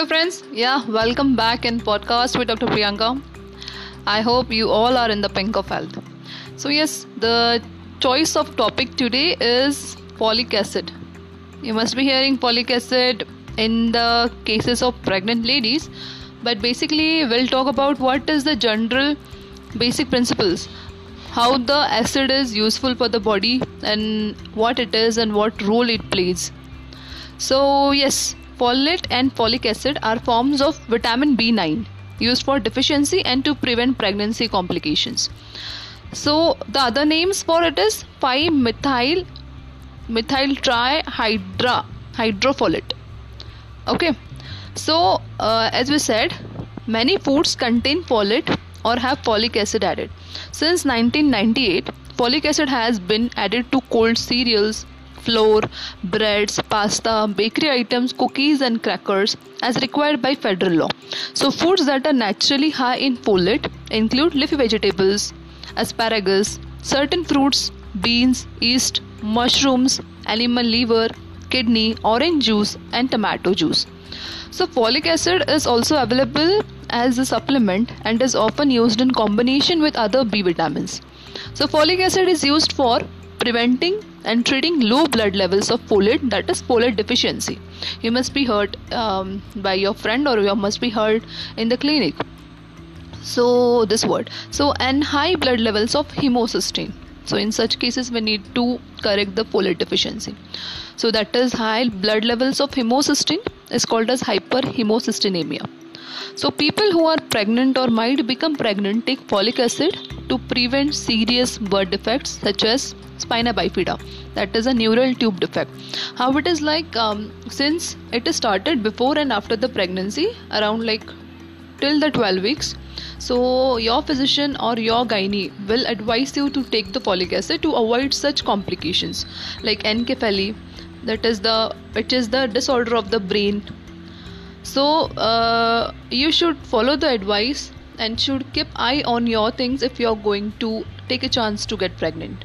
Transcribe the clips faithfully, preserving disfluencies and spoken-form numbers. Hello friends, yeah, welcome back in podcast with Doctor Priyanka. I hope you all are in the pink of health. So yes, the choice of topic today is folic acid. You must be hearing folic acid in the cases of pregnant ladies, but basically we'll talk about what is the general basic principles, how the acid is useful for the body and what it is and what role it plays. So yes, folate and folic acid are forms of vitamin B nine used for deficiency and to prevent pregnancy complications. So the other names for it is five-methyl methyl hydrofolate. Okay, so uh, as we said, many foods contain folate or have folic acid added. Since nineteen ninety-eight, folic acid has been added to cold cereals, flour, breads, pasta, bakery items, cookies and crackers as required by federal law. So foods that are naturally high in folate include leafy vegetables, asparagus, certain fruits, beans, yeast, mushrooms, animal liver, kidney, orange juice and tomato juice. So folic acid is also available as a supplement and is often used in combination with other B vitamins. So folic acid is used for preventing and treating low blood levels of folate, that is folate deficiency. You must be heard um, by your friend or you must be heard in the clinic. So this word. So and high blood levels of homocysteine. So in such cases we need to correct the folate deficiency. So that is high blood levels of homocysteine is called as hyperhomocysteinemia. So people who are pregnant or might become pregnant take folic acid to prevent serious birth defects such as spina bifida, that is a neural tube defect. How it is like, um, since it is started before and after the pregnancy, around like till the twelve weeks, so your physician or your gynae will advise you to take the folic acid to avoid such complications like anencephaly, that is the which is the disorder of the brain. So uh, you should follow the advice and should keep eye on your things if you are going to take a chance to get pregnant.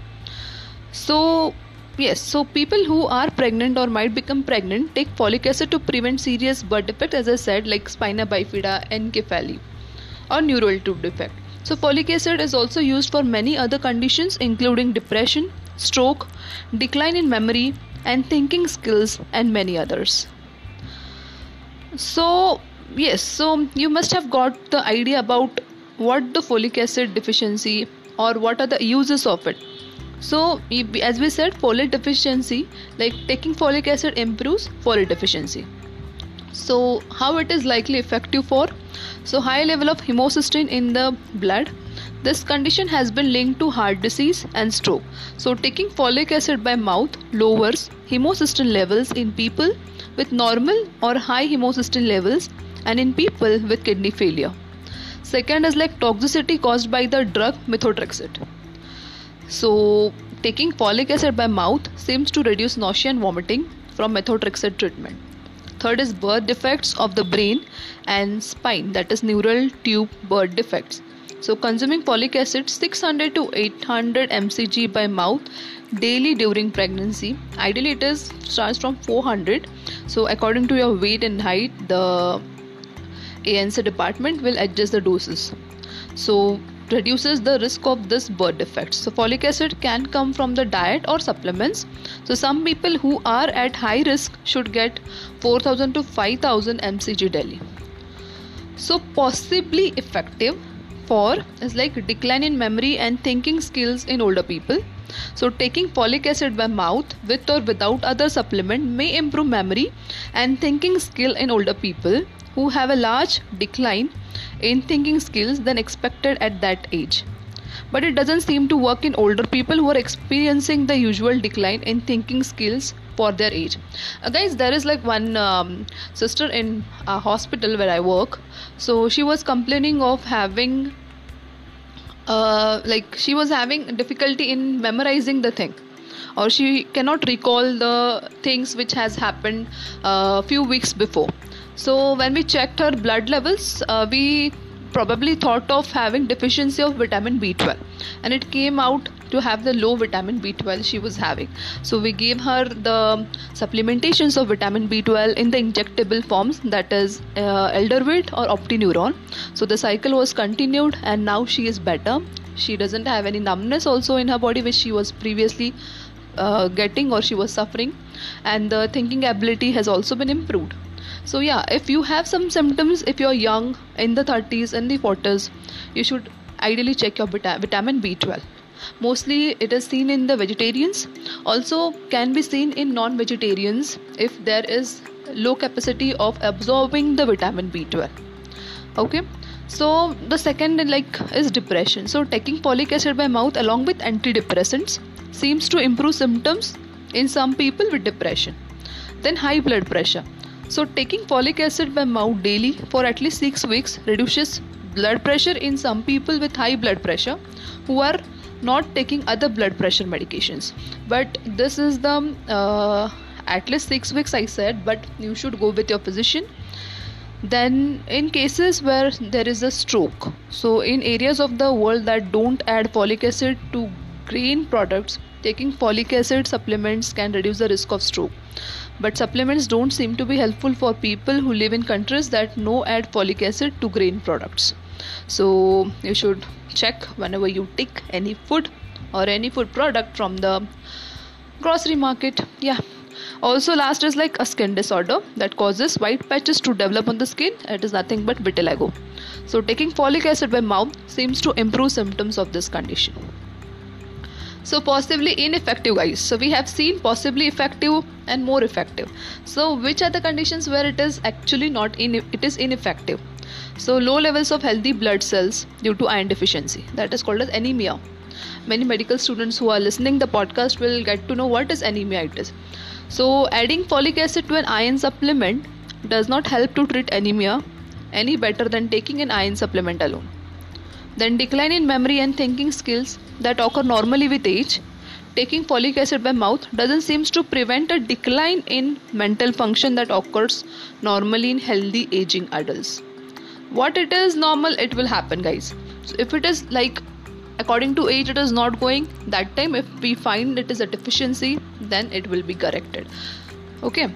So yes, so people who are pregnant or might become pregnant take folic acid to prevent serious birth defects, as I said, like spina bifida, anencephaly or neural tube defect. So folic acid is also used for many other conditions including depression, stroke, decline in memory and thinking skills and many others. So yes, so you must have got the idea about what the folic acid deficiency or what are the uses of it. So as we said, folate deficiency, like taking folic acid improves folate deficiency. So how it is likely effective for? So high level of homocysteine in the blood. This condition has been linked to heart disease and stroke. So taking folic acid by mouth lowers homocysteine levels in people with normal or high homocysteine levels and in people with kidney failure. Second is like toxicity caused by the drug methotrexate. So taking folic acid by mouth seems to reduce nausea and vomiting from methotrexate treatment. Third is birth defects of the brain and spine, that is neural tube birth defects. So consuming folic acid six hundred to eight hundred milligrams by mouth daily during pregnancy. Ideally it is starts from four hundred. So according to your weight and height, the A N C department will adjust the doses. So reduces the risk of this birth defects. So folic acid can come from the diet or supplements. So some people who are at high risk should get four thousand to five thousand milligrams daily. So possibly effective for is like decline in memory and thinking skills in older people. So taking folic acid by mouth with or without other supplement may improve memory and thinking skill in older people who have a large decline in thinking skills than expected at that age. But it doesn't seem to work in older people who are experiencing the usual decline in thinking skills for their age. Uh, guys, there is like one um, sister in a hospital where I work. So she was complaining of having uh, like she was having difficulty in memorizing the thing, or she cannot recall the things which has happened a uh, few weeks before. So when we checked her blood levels, uh, we probably thought of having deficiency of vitamin B twelve, and it came out to have the low vitamin B twelve she was having. So we gave her the supplementations of vitamin B twelve in the injectable forms, that is uh, elderweight or optineuron. So the cycle was continued and now she is better. She doesn't have any numbness also in her body, which she was previously uh, getting or she was suffering, and the thinking ability has also been improved. So yeah, if you have some symptoms, if you're young, in the thirties and the forties, you should ideally check your vita- vitamin B twelve. Mostly it is seen in the vegetarians, also can be seen in non-vegetarians if there is low capacity of absorbing the vitamin B twelve. Okay. So the second like is depression. So taking folic acid by mouth along with antidepressants seems to improve symptoms in some people with depression. Then high blood pressure. So taking folic acid by mouth daily for at least six weeks reduces blood pressure in some people with high blood pressure who are not taking other blood pressure medications. But this is the uh, at least six weeks I said, but you should go with your physician. Then in cases where there is a stroke, so in areas of the world that don't add folic acid to grain products, taking folic acid supplements can reduce the risk of stroke. But supplements don't seem to be helpful for people who live in countries that no add folic acid to grain products. So you should check whenever you take any food or any food product from the grocery market. Yeah. Also last is like a skin disorder that causes white patches to develop on the skin. It is nothing but vitiligo. So taking folic acid by mouth seems to improve symptoms of this condition. So possibly ineffective, guys. So we have seen possibly effective and more effective. So which are the conditions where it is actually not in it is ineffective? So low levels of healthy blood cells due to iron deficiency, that is called as anemia. Many medical students who are listening the podcast will get to know what is anemia it is. So adding folic acid to an iron supplement does not help to treat anemia any better than taking an iron supplement alone. Then decline in memory and thinking skills that occur normally with age. Taking folic acid by mouth doesn't seem to prevent a decline in mental function that occurs normally in healthy aging adults. What it is normal, it will happen, guys. So if it is like according to age, it is not going, that time if we find it is a deficiency, then it will be corrected. Okay.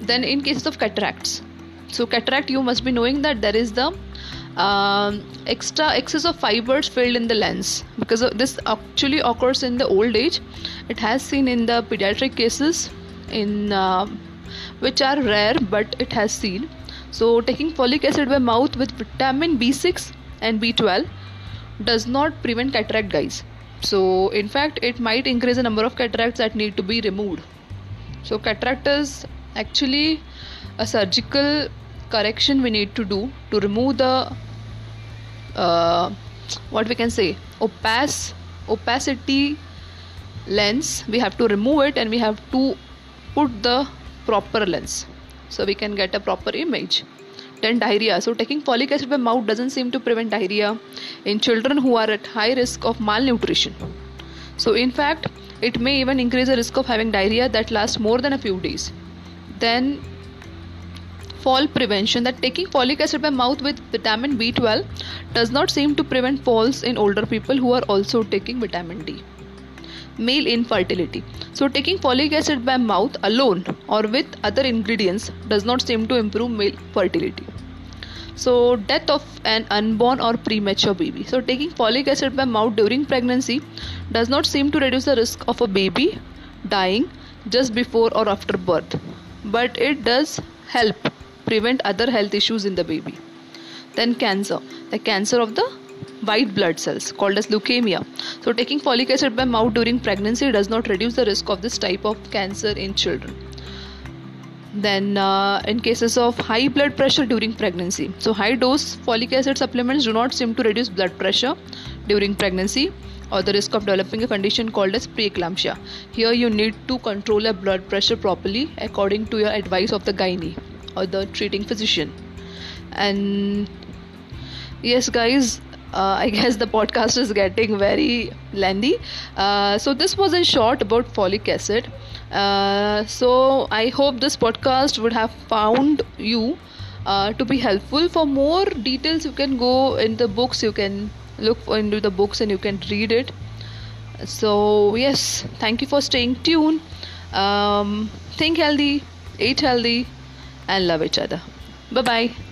Then in cases of cataracts, so cataract, you must be knowing that there is the uh, extra excess of fibers filled in the lens, because this actually occurs in the old age. It has seen in the pediatric cases, in uh, which are rare, but it has seen. So taking folic acid by mouth with vitamin B six and B twelve does not prevent cataract, guys. So in fact, it might increase the number of cataracts that need to be removed. So cataract is actually a surgical correction we need to do to remove the uh, what we can say opaque opacity lens. We have to remove it and we have to put the proper lens so we can get a proper image. Then diarrhea. So taking folic acid by mouth doesn't seem to prevent diarrhea in children who are at high risk of malnutrition. So in fact, it may even increase the risk of having diarrhea that lasts more than a few days. Then fall prevention. That taking folic acid by mouth with vitamin B twelve does not seem to prevent falls in older people who are also taking vitamin D. Male infertility. So taking folic acid by mouth alone or with other ingredients does not seem to improve male fertility. So death of an unborn or premature baby. So taking folic acid by mouth during pregnancy does not seem to reduce the risk of a baby dying just before or after birth, but it does help prevent other health issues in the baby. Then cancer. The cancer of the white blood cells called as leukemia. So taking folic acid by mouth during pregnancy does not reduce the risk of this type of cancer in children. Then uh, in cases of high blood pressure during pregnancy, so high dose folic acid supplements do not seem to reduce blood pressure during pregnancy or the risk of developing a condition called as preeclampsia. Here you need to control your blood pressure properly according to your advice of the gynae or the treating physician. And yes, guys, Uh, I guess the podcast is getting very lengthy. Uh, so this was in short about folic acid. Uh, so I hope this podcast would have found you uh, to be helpful. For more details, you can go in the books, you can look into the books and you can read it. So yes, thank you for staying tuned. Um, think healthy, eat healthy, and love each other. Bye bye.